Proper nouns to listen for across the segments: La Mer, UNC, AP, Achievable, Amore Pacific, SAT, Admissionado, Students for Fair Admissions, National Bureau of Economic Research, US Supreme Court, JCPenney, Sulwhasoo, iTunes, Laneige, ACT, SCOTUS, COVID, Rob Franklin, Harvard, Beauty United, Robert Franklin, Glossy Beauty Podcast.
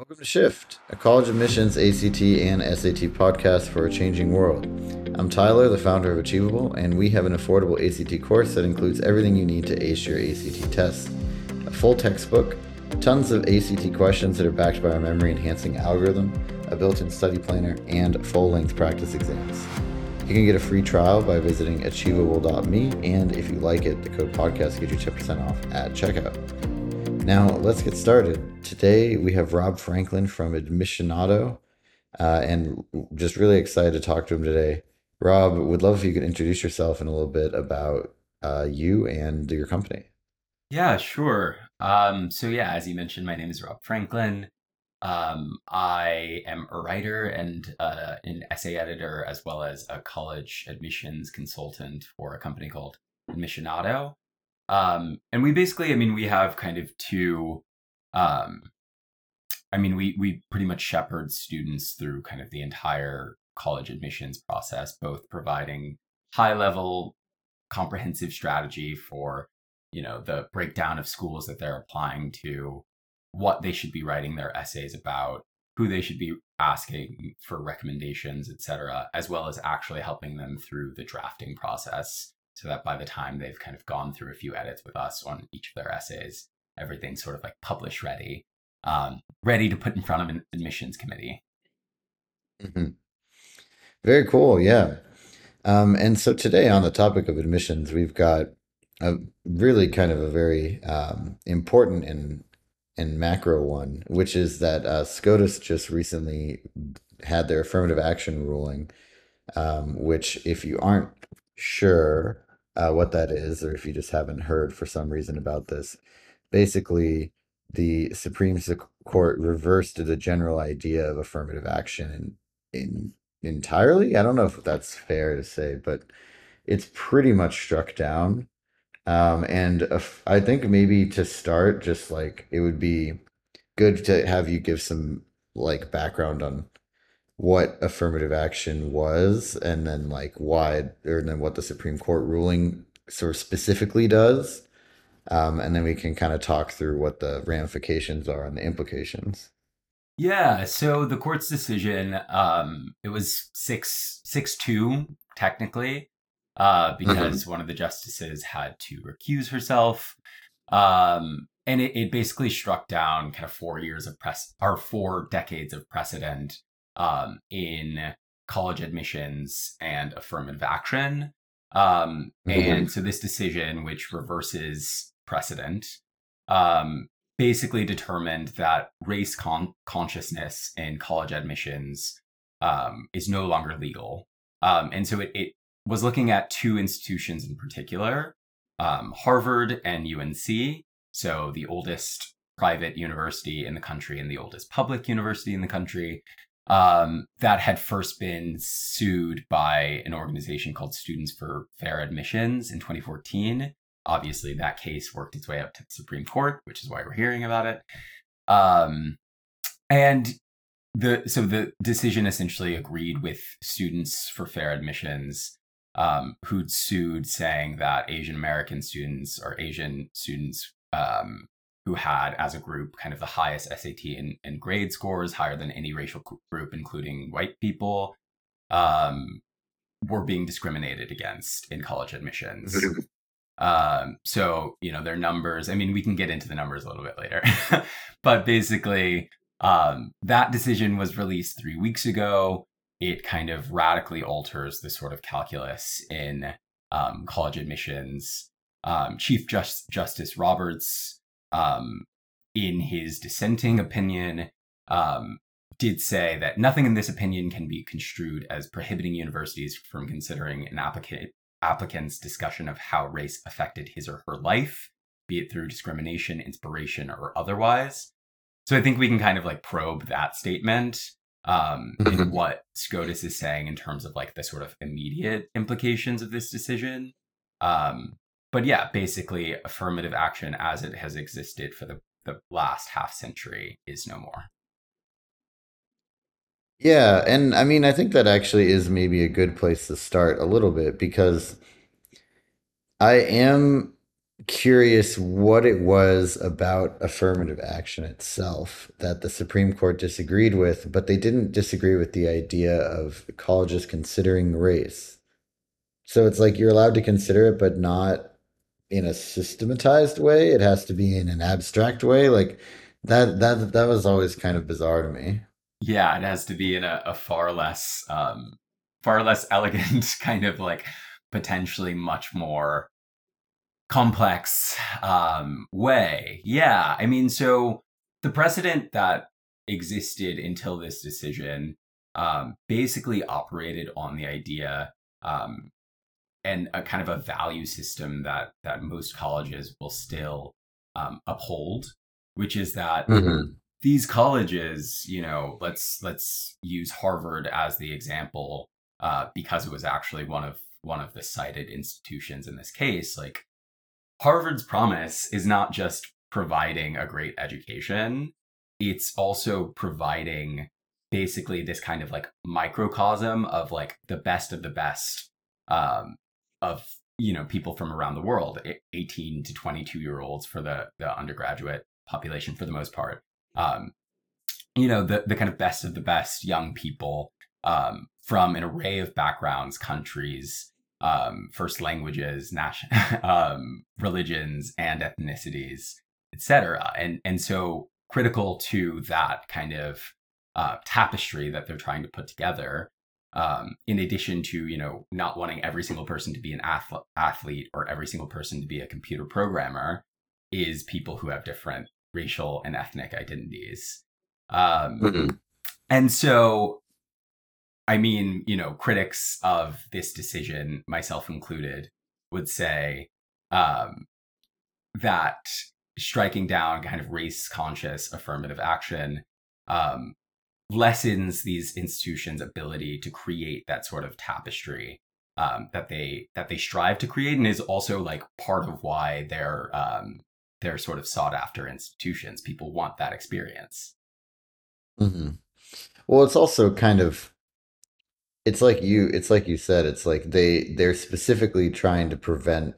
Welcome to Shift, a college admissions, ACT, and SAT podcast for a changing world. I'm Tyler, the founder of Achievable, and we have an affordable ACT course that includes everything you need to ace your ACT test. A full textbook, tons of ACT questions that are backed by our memory-enhancing algorithm, a built-in study planner, and full-length practice exams. You can get a free trial by visiting achievable.me, and if you like it, the code podcast gets you 10% off at checkout. Now, let's get started. Today, we have Rob Franklin from Admissionado, and just really excited to talk to him today. Rob, would love if you could introduce yourself and a little bit about you and your company. Yeah, sure. So, as you mentioned, my name is Rob Franklin. I am a writer and an essay editor, as well as a college admissions consultant for a company called Admissionado. And we basically, we have kind of two, we pretty much shepherd students through kind of the entire college admissions process, both providing high level comprehensive strategy for, the breakdown of schools that they're applying to, what they should be writing their essays about, who they should be asking for recommendations, etc., as well as actually helping them through the drafting process, so that by the time they've kind of gone through a few edits with us on each of their essays, everything's sort of like publish ready, ready to put in front of an admissions committee. Mm-hmm. Very cool. Yeah. And so today on the topic of admissions, we've got a really kind of a very important and macro one, which is that SCOTUS just recently had their affirmative action ruling, which if you aren't sure what that is, or if you just haven't heard for some reason about this, basically the Supreme Court reversed the general idea of affirmative action entirely. I don't know if that's fair to say, but it's pretty much struck down. I think maybe to start, just like it would be good to have you give some like background on what affirmative action was, and then like why, or then what the Supreme Court ruling sort of specifically does, and then we can kind of talk through what the ramifications are and the implications. Yeah, so the court's decision, it was 6-2 technically, because one of the justices had to recuse herself, and it basically struck down kind of 4 decades of precedent in college admissions and affirmative action. And so this decision, which reverses precedent, basically determined that race consciousness in college admissions is no longer legal. And so it was looking at two institutions in particular, Harvard and UNC. So the oldest private university in the country and the oldest public university in the country. That had first been sued by an organization called Students for Fair Admissions in 2014. Obviously, that case worked its way up to the Supreme Court, which is why we're hearing about it. So the decision essentially agreed with Students for Fair Admissions, who'd sued saying that Asian American students or Asian students who had, as a group, kind of the highest SAT and grade scores, higher than any racial group, including white people, were being discriminated against in college admissions. So their numbers, we can get into the numbers a little bit later, but basically that decision was released 3 weeks ago. It kind of radically alters the sort of calculus in college admissions. Chief Justice Roberts, in his dissenting opinion, did say that nothing in this opinion can be construed as prohibiting universities from considering an applicant's discussion of how race affected his or her life, be it through discrimination, inspiration, or otherwise. So I think we can kind of like probe that statement in what SCOTUS is saying in terms of like the sort of immediate implications of this decision. But yeah, basically, affirmative action as it has existed for the last half century is no more. Yeah, and I think that actually is maybe a good place to start a little bit, because I am curious what it was about affirmative action itself that the Supreme Court disagreed with, but they didn't disagree with the idea of colleges considering race. So it's like you're allowed to consider it, but not in a systematized way. It has to be in an abstract way. Like that was always kind of bizarre to me. Yeah, it has to be in a far less elegant kind of like potentially much more complex way. Yeah, I mean, so the precedent that existed until this decision basically operated on the idea and a kind of a value system that most colleges will still uphold, which is that mm-hmm. these colleges, you know, let's use Harvard as the example because it was actually one of the cited institutions in this case. Like, Harvard's promise is not just providing a great education, it's also providing basically this kind of like microcosm of like the best of the best of, you know, people from around the world, 18 to 22 year olds for the undergraduate population for the most part. You know, the kind of best of the best young people from an array of backgrounds, countries, first languages, religions, and ethnicities, etc. And so critical to that kind of tapestry that they're trying to put together, in addition to, you know, not wanting every single person to be an athlete or every single person to be a computer programmer, is people who have different racial and ethnic identities. Mm-hmm. And so, I mean, you know, critics of this decision, myself included, would say that striking down kind of race-conscious affirmative action lessens these institutions' ability to create that sort of tapestry that they strive to create, and is also like part of why they're sort of sought-after institutions. People want that experience. Mm-hmm. Well, it's also kind of, It's like you said, it's like they're specifically trying to prevent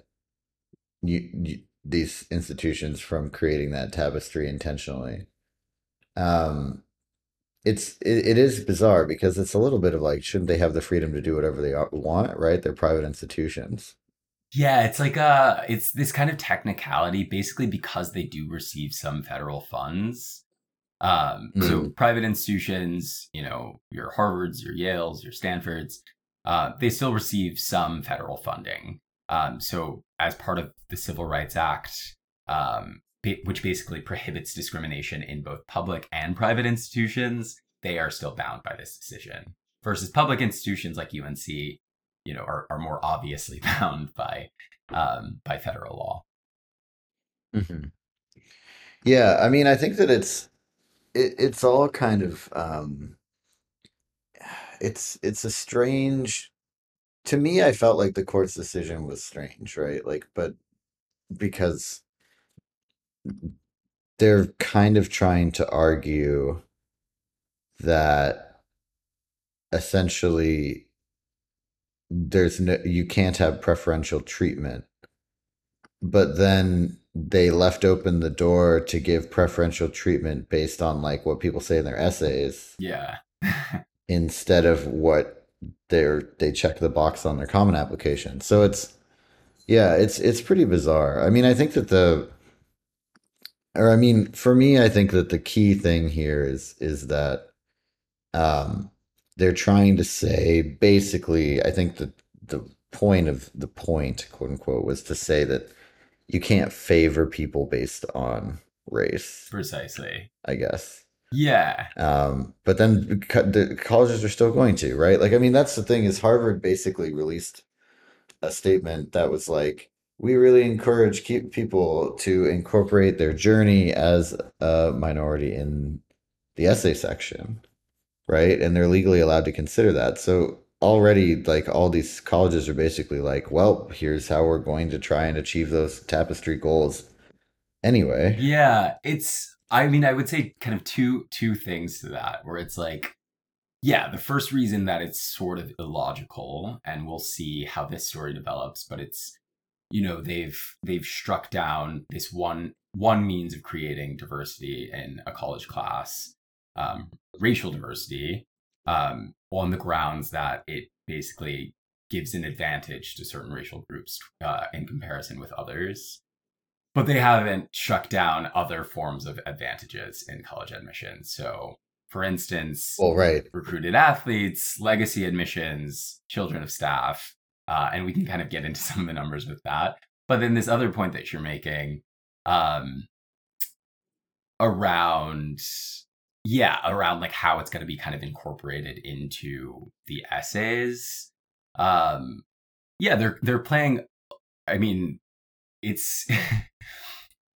these institutions from creating that tapestry intentionally. It is bizarre because it's a little bit of like, shouldn't they have the freedom to do whatever they want, right? They're private institutions. Yeah, it's like it's this kind of technicality, basically because they do receive some federal funds. So private institutions, you know, your Harvards, your Yales, your Stanfords, they still receive some federal funding. So as part of the Civil Rights Act, which basically prohibits discrimination in both public and private institutions, they are still bound by this decision. Versus public institutions like UNC, you know, are more obviously bound by federal law. Mm-hmm. Yeah, I mean, I think that it's all kind of it's a strange, to me I felt like the court's decision was strange, right? Like, but because they're kind of trying to argue that essentially there's no, you can't have preferential treatment, but then they left open the door to give preferential treatment based on like what people say in their essays. Yeah. Instead of what they check the box on their common application. So it's pretty bizarre. I mean, I think that the key thing here is that they're trying to say, basically, I think that the point of the point, quote unquote, was to say that you can't favor people based on race. Precisely. I guess. Yeah. But then the colleges are still going to, right? Like, I mean, that's the thing, is Harvard basically released a statement that was like, we really encourage people to incorporate their journey as a minority in the essay section, right? And they're legally allowed to consider that. So already, like, all these colleges are basically like, well, here's how we're going to try and achieve those tapestry goals anyway. Yeah, it's, I mean, I would say kind of two things to that, where it's like, yeah, the first reason that it's sort of illogical, and we'll see how this story develops, but it's you know, they've struck down this one means of creating diversity in a college class, racial diversity, on the grounds that it basically gives an advantage to certain racial groups in comparison with others. But they haven't shut down other forms of advantages in college admissions. So, for instance, recruited athletes, legacy admissions, children of staff, and we can kind of get into some of the numbers with that. But then this other point that you're making around like how it's going to be kind of incorporated into the essays. They're playing. I mean, it's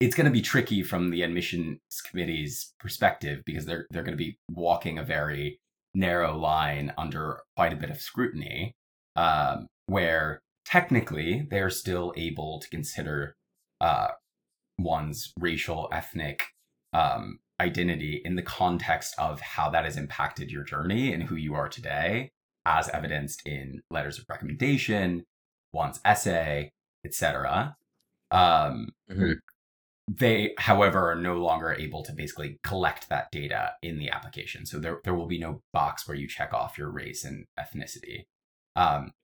going to be tricky from the admissions committee's perspective because they're going to be walking a very narrow line under quite a bit of scrutiny, where technically they're still able to consider one's racial, ethnic identity in the context of how that has impacted your journey and who you are today, as evidenced in letters of recommendation, one's essay, etc. They, however, are no longer able to basically collect that data in the application. So there will be no box where you check off your race and ethnicity,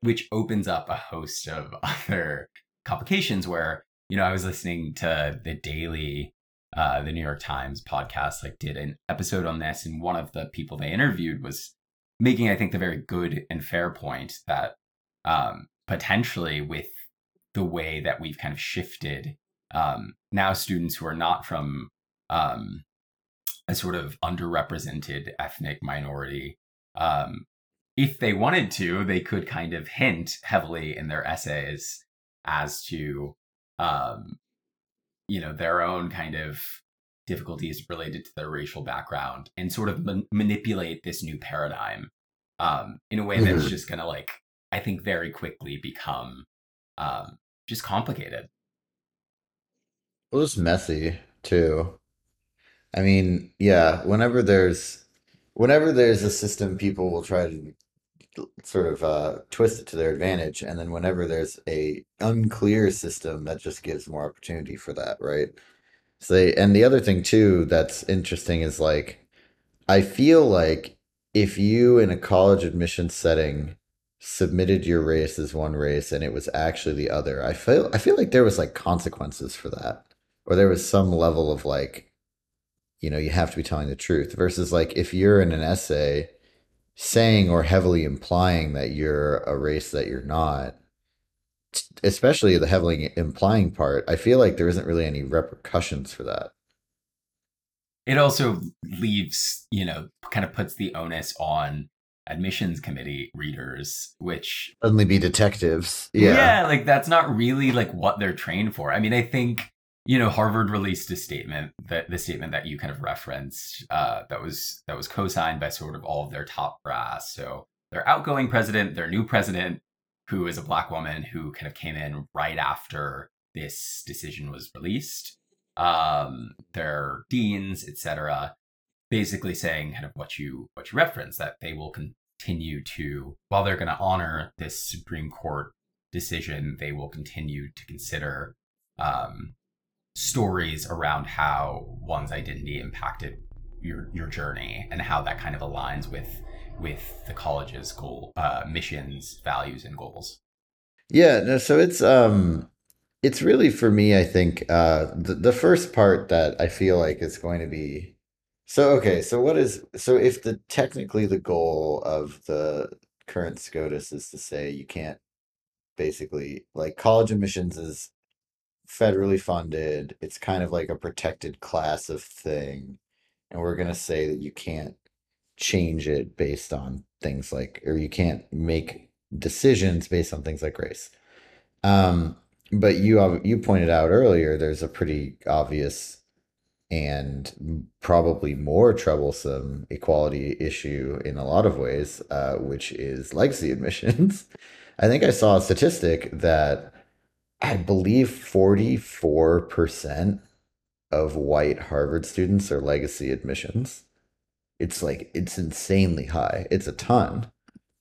which opens up a host of other complications where, you know, I was listening to the Daily, the New York Times podcast, like did an episode on this. And one of the people they interviewed was making, I think, the very good and fair point that potentially with the way that we've kind of shifted, now students who are not from a sort of underrepresented ethnic minority, if they wanted to, they could kind of hint heavily in their essays as to, you know, their own kind of difficulties related to their racial background and sort of manipulate this new paradigm in a way that's just going to, like, I think very quickly become just complicated. Well, it's messy too. I mean, yeah, whenever there's a system, people will try to sort of twist it to their advantage. And then whenever there's a unclear system, that just gives more opportunity for that, right? So and the other thing too that's interesting is, like, I feel like if you in a college admissions setting submitted your race as one race and it was actually the other, I feel like there was, like, consequences for that, or there was some level of, like, you know, you have to be telling the truth, versus, like, if you're in an essay saying or heavily implying that you're a race that you're not, especially the heavily implying part, I feel like there isn't really any repercussions for that. It also leaves, you know, kind of puts the onus on admissions committee readers, which only be detectives. Yeah, like that's not really like what they're trained for. I mean, I think, you know, Harvard released a statement, that the statement that you kind of referenced, that was co-signed by sort of all of their top brass. So their outgoing president, their new president, who is a Black woman who kind of came in right after this decision was released, their deans, etc., basically saying kind of what you referenced, that they will continue to, while they're going to honor this Supreme Court decision, they will continue to consider stories around how one's identity impacted your journey and how that kind of aligns with the college's goal, missions, values, and goals. Yeah, no, so it's really, for me, I think the first part that I feel like is going to be, if technically the goal of the current SCOTUS is to say you can't, basically, like, college admissions is federally funded, it's kind of like a protected class of thing, and we're going to say that you can't change it based on things like, or you can't make decisions based on things like race. But you pointed out earlier, there's a pretty obvious and probably more troublesome equality issue in a lot of ways, which is legacy admissions. I think I saw a statistic that I believe 44% of white Harvard students are legacy admissions. It's insanely high. It's a ton.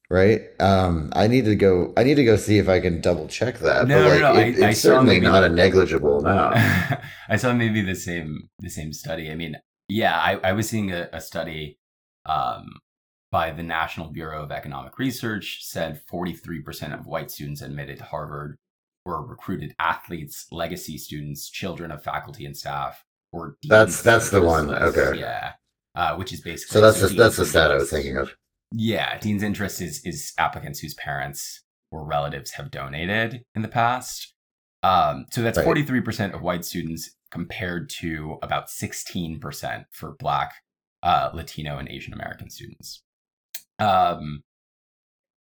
right? I need to go see if I can double check that. It's certainly not a negligible amount. I saw maybe the same study. I mean, yeah, I was seeing a study by the National Bureau of Economic Research said 43% of white students admitted to Harvard were recruited athletes, legacy students, children of faculty and staff, or that's the one. Okay, yeah, which is basically that's the stat I was thinking of. Yeah, dean's interest is applicants whose parents or relatives have donated in the past. So that's right. 43% of white students compared to about 16% for Black, Latino, and Asian American students.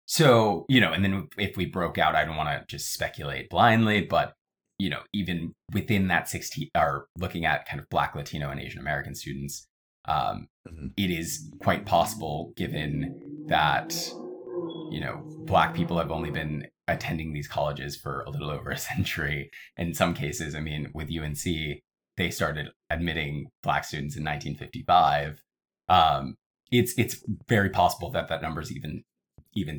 So, you know, and then if we broke out, I don't want to just speculate blindly, but, you know, even within that 16, or looking at kind of Black, Latino, and Asian American students, it is quite possible, given that, you know, Black people have only been attending these colleges for a little over a century. In some cases, I mean, with UNC, they started admitting Black students in 1955. It's very possible that number's even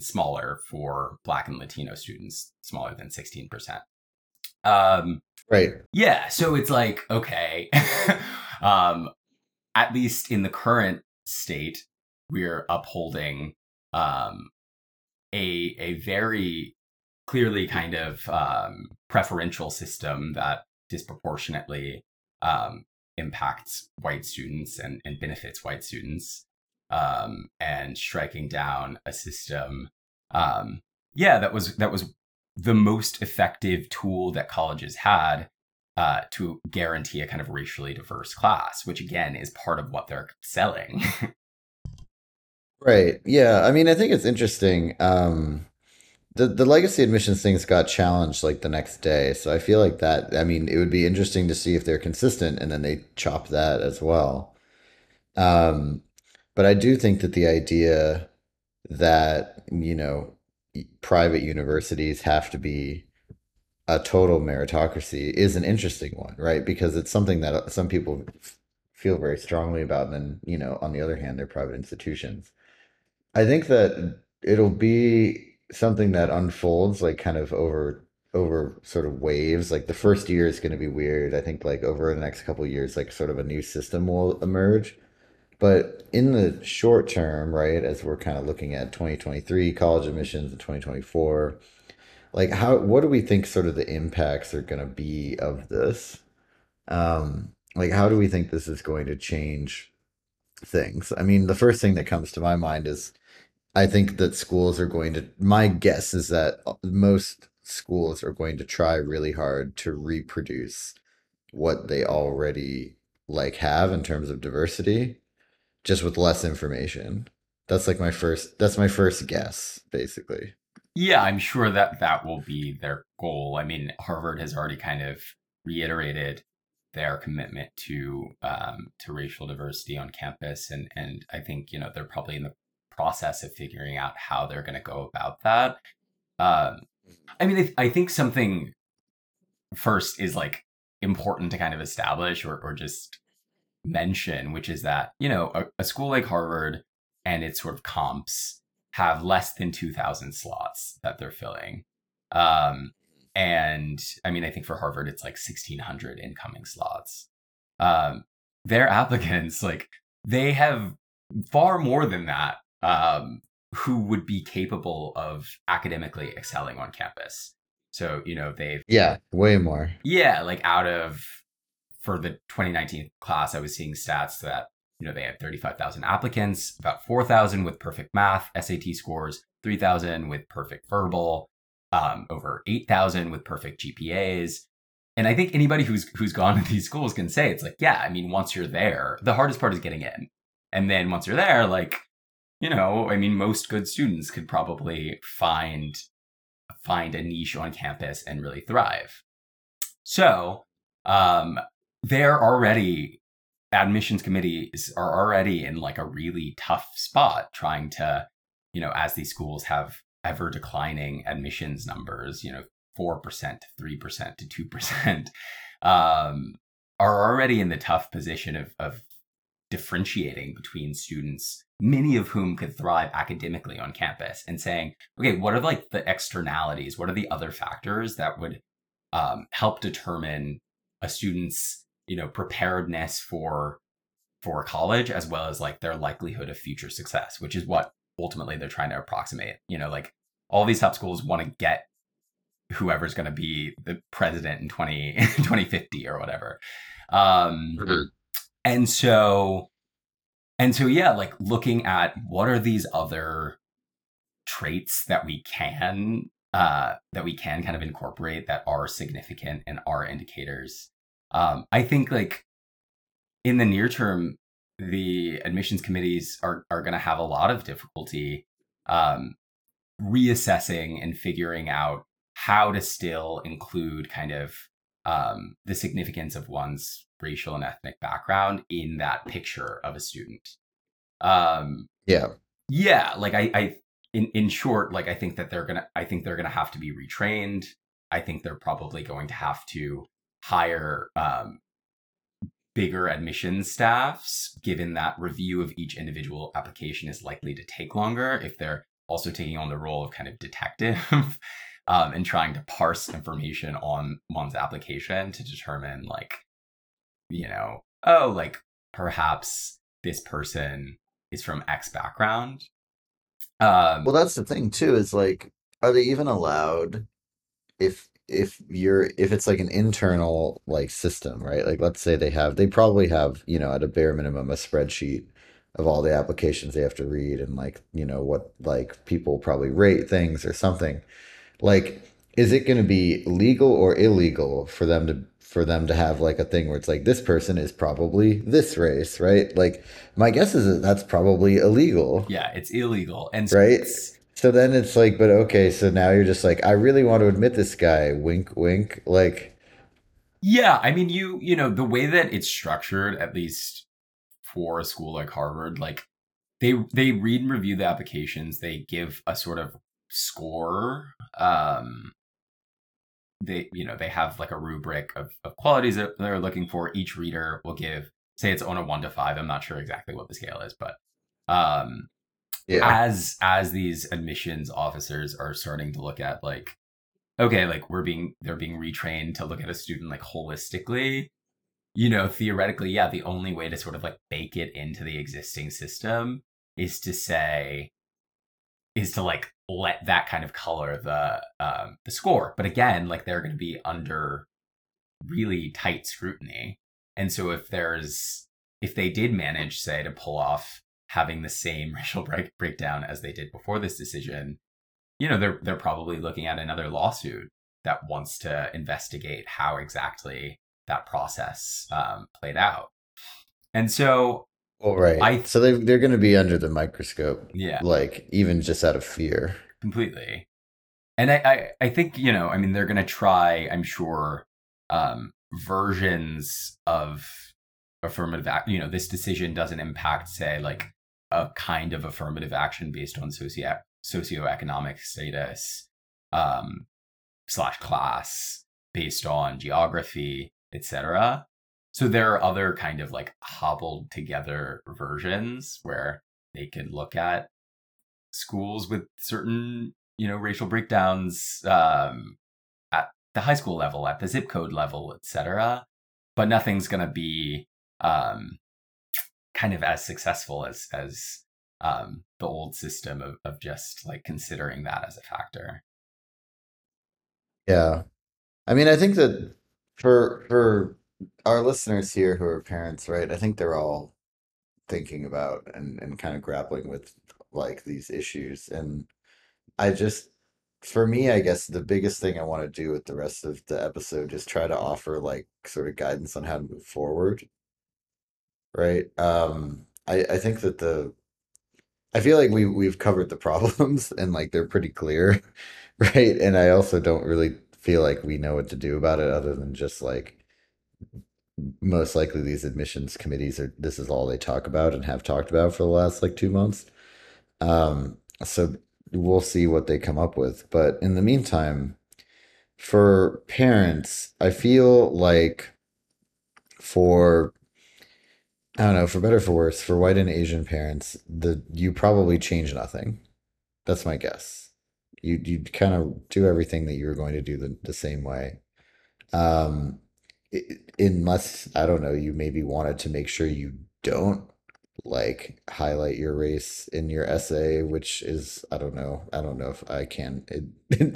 smaller for Black and Latino students, smaller than 16%. Right. Yeah. So it's like, okay. At least in the current state, we're upholding a very clearly kind of preferential system that disproportionately impacts white students and benefits white students, and striking down a system that was the most effective tool that colleges had to guarantee a kind of racially diverse class, which again is part of what they're selling. Right. Yeah. I mean, I think it's interesting. The legacy admissions things got challenged like the next day. So I feel like that, I mean, it would be interesting to see if they're consistent and then they chop that as well. But I do think that the idea that, you know, private universities have to be a total meritocracy is an interesting one, right? Because it's something that some people feel very strongly about. And then, you know, on the other hand, they're private institutions. I think that it'll be something that unfolds like kind of over sort of waves. Like the first year is going to be weird. I think like over the next couple of years, like sort of a new system will emerge. But in the short term, right, as we're kind of looking at 2023 college admissions in 2024, like what do we think sort of the impacts are going to be of this? Like, how do we think this is going to change things? I mean, the first thing that comes to my mind is I think that schools are going to, my guess is that most schools are going to try really hard to reproduce what they already like have in terms of diversity, just with less information. That's my first guess, basically. Yeah, I'm sure that will be their goal. I mean, Harvard has already kind of reiterated their commitment to racial diversity on campus, and I think, you know, they're probably in the process of figuring out how they're going to go about that. I mean, I think something first is like important to kind of establish or just mention, which is that, you know, a school like Harvard and its sort of comps have less than 2,000 slots that they're filling. And I mean, I think for Harvard, it's like 1,600 incoming slots. Their applicants, like they have far more than that, who would be capable of academically excelling on campus. So, you know, way more. Yeah. Like for the 2019 class, I was seeing stats that, you know, they had 35,000 applicants, about 4,000 with perfect math, SAT scores, 3,000 with perfect verbal, over 8,000 with perfect GPAs. And I think anybody who's gone to these schools can say it's like, yeah, I mean, once you're there, the hardest part is getting in. And then once you're there, like, you know, I mean, most good students could probably find a niche on campus and really thrive. So admissions committees are already in like a really tough spot trying to, you know, as these schools have ever declining admissions numbers, you know, 4%, 3% to 2%, are already in the tough position of differentiating between students, many of whom could thrive academically on campus, and saying, okay, what are like the externalities? What are the other factors that would help determine a student's, you know, preparedness for college, as well as like their likelihood of future success, which is what ultimately they're trying to approximate. You know, like all these top schools want to get whoever's going to be the president in 2050 or whatever. Mm-hmm. And so, yeah, like looking at what are these other traits that we can kind of incorporate that are significant and are indicators. I think like in the near term, the admissions committees are going to have a lot of difficulty reassessing and figuring out how to still include kind of the significance of one's racial and ethnic background in that picture of a student. Like I in short, like I think they're gonna have to be retrained. I think they're probably going to have to hire bigger admissions staffs, given that review of each individual application is likely to take longer if they're also taking on the role of kind of detective and trying to parse information on one's application to determine like, you know, oh, like perhaps this person is from X background. Well, that's the thing too, is like, are they even allowed if it's like an internal like system, right? Like let's say they probably have, you know, at a bare minimum, a spreadsheet of all the applications they have to read and like, you know, what like people probably rate things or something. Like, is it going to be legal or illegal for them to have like a thing where it's like, this person is probably this race, right? Like my guess is that that's probably illegal. Yeah, it's illegal. And so right. So then it's like, but okay, so now you're just like, I really want to admit this guy, wink, wink, like. Yeah, I mean, you know, the way that it's structured, at least for a school like Harvard, like they read and review the applications, they give a sort of score. They have like a rubric of qualities that they're looking for. Each reader will give, say it's on a 1 to 5. I'm not sure exactly what the scale is, but As these admissions officers are starting to look at like, okay, like they're being retrained to look at a student like holistically, you know, theoretically, yeah, the only way to sort of like bake it into the existing system is to like let that kind of color the score. But again, like they're going to be under really tight scrutiny. And so if they did manage, say, to pull off having the same racial breakdown as they did before this decision, you know, they're probably looking at another lawsuit that wants to investigate how exactly that process played out. And so, all right, so they're going to be under the microscope, yeah, like even just out of fear, completely. And I think, you know, I mean, they're going to try, I'm sure, versions of affirmative action. You know, this decision doesn't impact, say, like a kind of affirmative action based on socioeconomic status, / class, based on geography, etc. So there are other kind of like hobbled together versions where they could look at schools with certain, you know, racial breakdowns at the high school level, at the zip code level, etc. But nothing's going to be kind of as successful as the old system of just like considering that as a factor. Yeah. I mean, I think that for our listeners here who are parents, right, I think they're all thinking about and kind of grappling with like these issues. And for me, I guess the biggest thing I want to do with the rest of the episode is try to offer like sort of guidance on how to move forward. Right. I think that I feel like we've covered the problems and like they're pretty clear. Right. And I also don't really feel like we know what to do about it other than just like most likely these admissions committees this is all they talk about and have talked about for the last like 2 months. So we'll see what they come up with. But in the meantime, for parents, I feel like for I don't know, for better or for worse, for white and Asian parents, you probably change nothing. That's my guess. You kind of do everything that you were going to do the same way. Unless, I don't know, you maybe wanted to make sure you don't like highlight your race in your essay, which is, I don't know if I can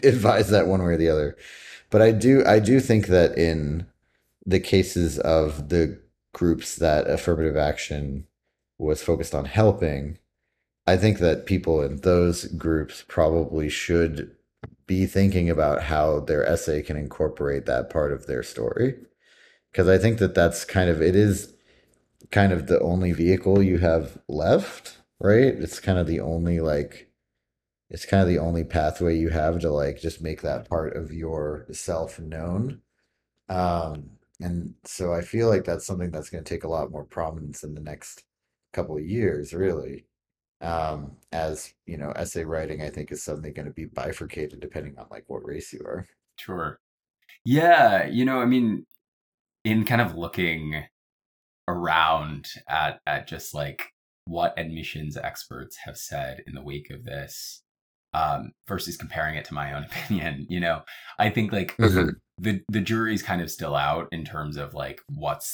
advise that one way or the other. But I do think that in the cases of the groups that affirmative action was focused on helping, I think that people in those groups probably should be thinking about how their essay can incorporate that part of their story. Because I think that that's kind of, it is kind of the only vehicle you have left, right? It's kind of the only, like, it's kind of the only pathway you have to, like, just make that part of yourself known. And so I feel like that's something that's going to take a lot more prominence in the next couple of years, really. As, you know, essay writing, I think, is something going to be bifurcated depending on, like, what race you are. Sure. Yeah. You know, I mean, in kind of looking around at just like what admissions experts have said in the wake of this, versus comparing it to my own opinion, you know, I think like the jury's kind of still out in terms of like what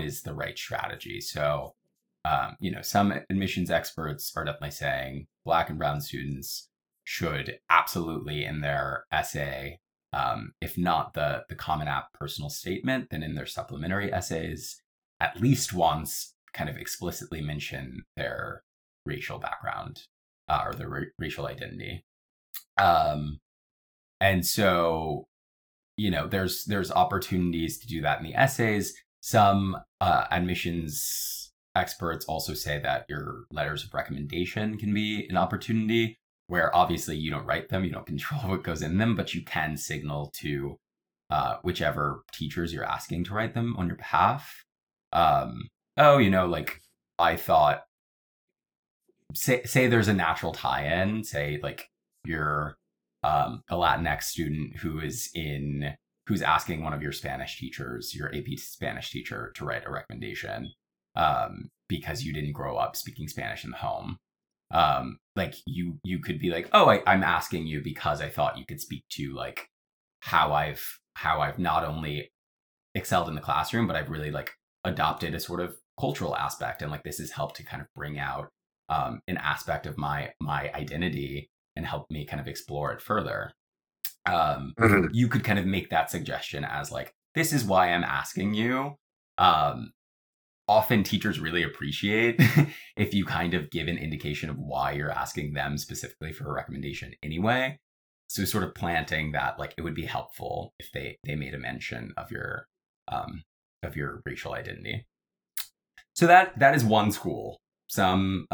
is the right strategy. So, you know, some admissions experts are definitely saying Black and brown students should absolutely in their essay, if not the Common App personal statement, then in their supplementary essays, at least once kind of explicitly mention their racial background or their racial identity. And so, you know, there's opportunities to do that in the essays. Some admissions experts also say that your letters of recommendation can be an opportunity where obviously you don't write them, you don't control what goes in them, but you can signal to whichever teachers you're asking to write them on your behalf. You know, like I thought, say there's a natural tie-in, say like you're a Latinx student who's asking one of your Spanish teachers, your AP Spanish teacher, to write a recommendation because you didn't grow up speaking Spanish in the home. Like you could be like, oh, I'm asking you because I thought you could speak to like how I've not only excelled in the classroom, but I've really like adopted a sort of cultural aspect, and like this has helped to kind of bring out an aspect of my identity and help me kind of explore it further. You could kind of make that suggestion as like, this is why I'm asking you. Often teachers really appreciate if you kind of give an indication of why you're asking them specifically for a recommendation anyway. So sort of planting that, like, it would be helpful if they made a mention of your racial identity. So that is one school. Some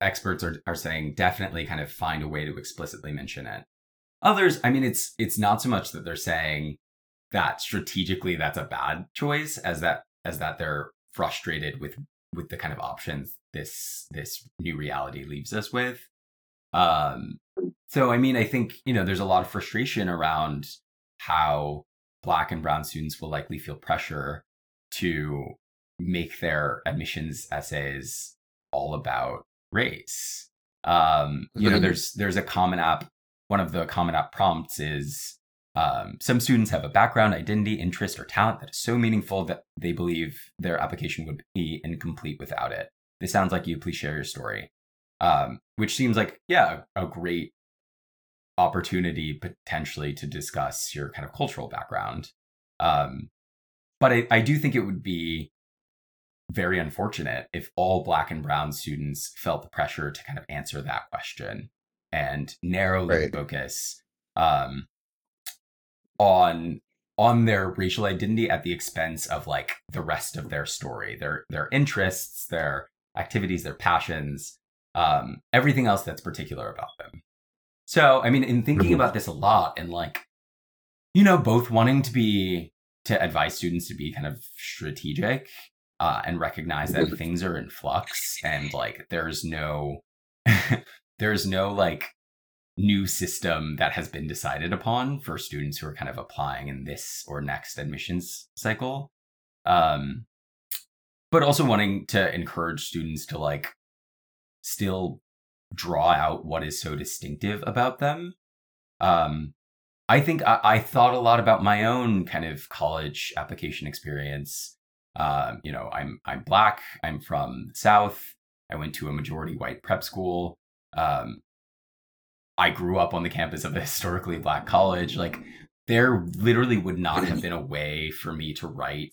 experts are saying definitely kind of find a way to explicitly mention it. Others, I mean, it's not so much that they're saying that strategically that's a bad choice as that they're frustrated with the kind of options this new reality leaves us with. So, I mean, I think, you know, there's a lot of frustration around how Black and brown students will likely feel pressure to make their admissions essays all about race. You know, there's a Common App. One of the Common App prompts is some students have a background, identity, interest, or talent that is so meaningful that they believe their application would be incomplete without it. This sounds like you. Please share your story. Which seems like, yeah, a great opportunity potentially to discuss your kind of cultural background. But I do think it would be very unfortunate if all Black and brown students felt the pressure to kind of answer that question and narrowly focus on their racial identity at the expense of like the rest of their story, their interests, their activities, their passions, everything else that's particular about them. So, I mean, in thinking about this a lot and like, you know, both wanting to advise students to be kind of strategic and recognize that things are in flux and like there's no like new system that has been decided upon for students who are kind of applying in this or next admissions cycle. but also wanting to encourage students to like still draw out what is so distinctive about them. I think I thought a lot about my own kind of college application experience. You know, I'm Black. I'm from the South. I went to a majority white prep school. I grew up on the campus of a historically Black college. Like, there literally would not have been a way for me to write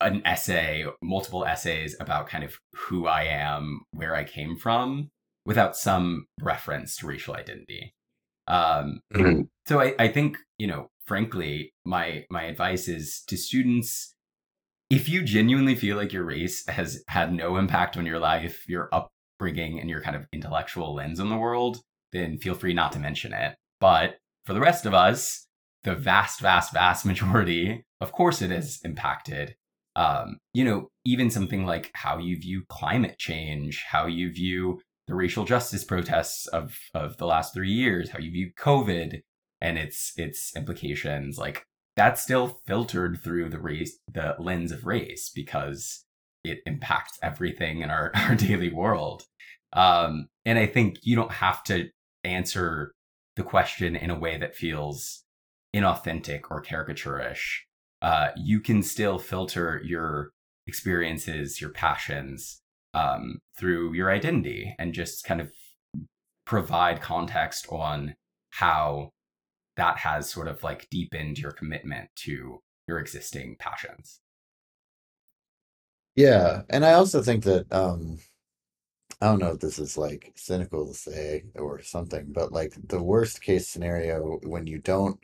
an essay, multiple essays about kind of who I am, where I came from, without some reference to racial identity. So I think, you know, frankly, my advice is to students, if you genuinely feel like your race has had no impact on your life, your upbringing, and your kind of intellectual lens on the world, then feel free not to mention it. But for the rest of us, the vast, vast, vast majority, of course it is impacted. You know, even something like how you view climate change, how you view the racial justice protests of the last 3 years, how you view COVID and its implications, like that's still filtered through the lens of race, because it impacts everything in our daily world. And I think you don't have to answer the question in a way that feels inauthentic or caricaturish. You can still filter your experiences, your passions, through your identity, and just kind of provide context on how that has sort of like deepened your commitment to your existing passions. Yeah. And I also think that, I don't know if this is like cynical to say or something, but like the worst case scenario when you don't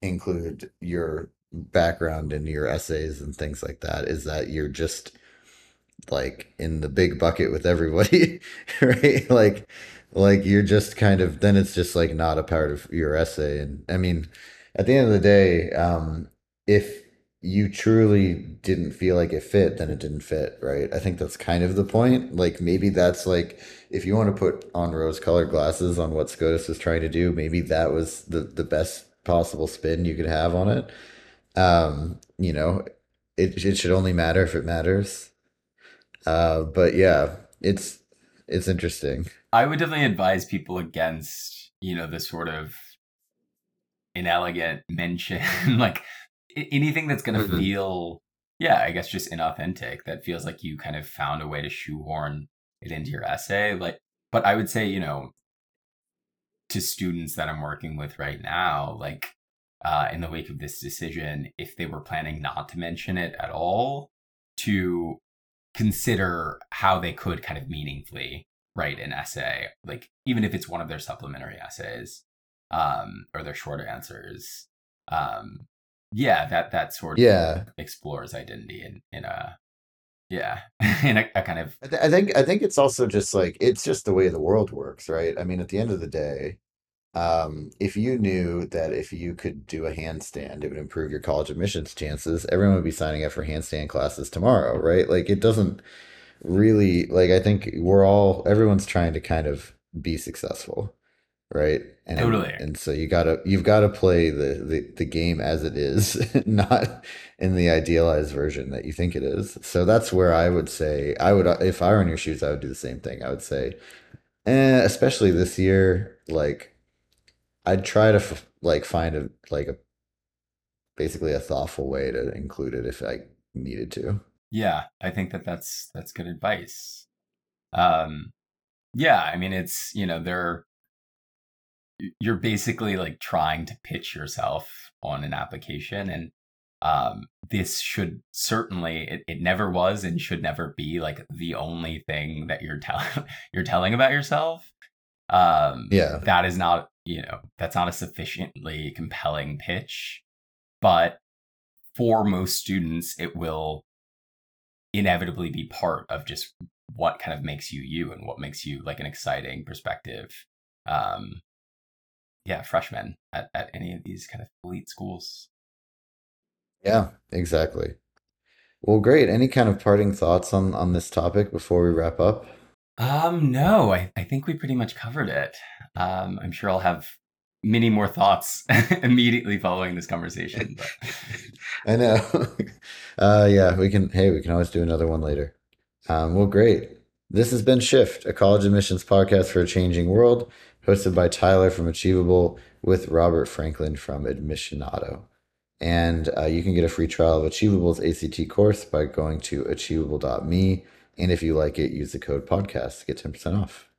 include your background into your essays and things like that is that you're just like in the big bucket with everybody, right? Like you're just kind of, then it's just like not a part of your essay. And I mean, at the end of the day, if you truly didn't feel like it fit, then it didn't fit, right? I think that's kind of the point. Like maybe that's like, if you want to put on rose-colored glasses on what SCOTUS was trying to do, maybe that was the best possible spin you could have on it. You know, it should only matter if it matters. But yeah, it's interesting. I would definitely advise people against, you know, the sort of inelegant mention, like anything that's going to feel, yeah, I guess just inauthentic, that feels like you kind of found a way to shoehorn it into your essay. Like, but I would say, you know, to students that I'm working with right now, like, in the wake of this decision, if they were planning not to mention it at all, to consider how they could kind of meaningfully write an essay, like even if it's one of their supplementary essays, or their shorter answers. Yeah, that sort of explores identity in a kind of. I think it's also just like, it's just the way the world works, right? I mean, at the end of the day, if you knew that if you could do a handstand, it would improve your college admissions chances, everyone would be signing up for handstand classes tomorrow, right? Like it doesn't really, like I think everyone's trying to kind of be successful, right? And, totally. And so you've got to play the game as it is, not in the idealized version that you think it is. So that's where I would say, if I were in your shoes, I would do the same thing. I would say, especially this year, like, I'd try to find basically a thoughtful way to include it if I needed to. Yeah, I think that's good advice. Yeah, I mean, it's, you know, you're basically like trying to pitch yourself on an application, and this should certainly, it never was and should never be like the only thing that you're telling about yourself. Yeah, that is not, you know, that's not a sufficiently compelling pitch, but for most students, it will inevitably be part of just what kind of makes you and what makes you like an exciting perspective. Yeah, freshmen at any of these kind of elite schools. Yeah, exactly. Well, great. Any kind of parting thoughts on this topic before we wrap up? No, I think we pretty much covered it. I'm sure I'll have many more thoughts immediately following this conversation. But. I know. Yeah, we can. Hey, we can always do another one later. Well, great. This has been Shift, a college admissions podcast for a changing world, hosted by Tyler from Achievable with Robert Franklin from Admissionado. And you can get a free trial of Achievable's ACT course by going to achievable.me. And if you like it, use the code podcast to get 10% off.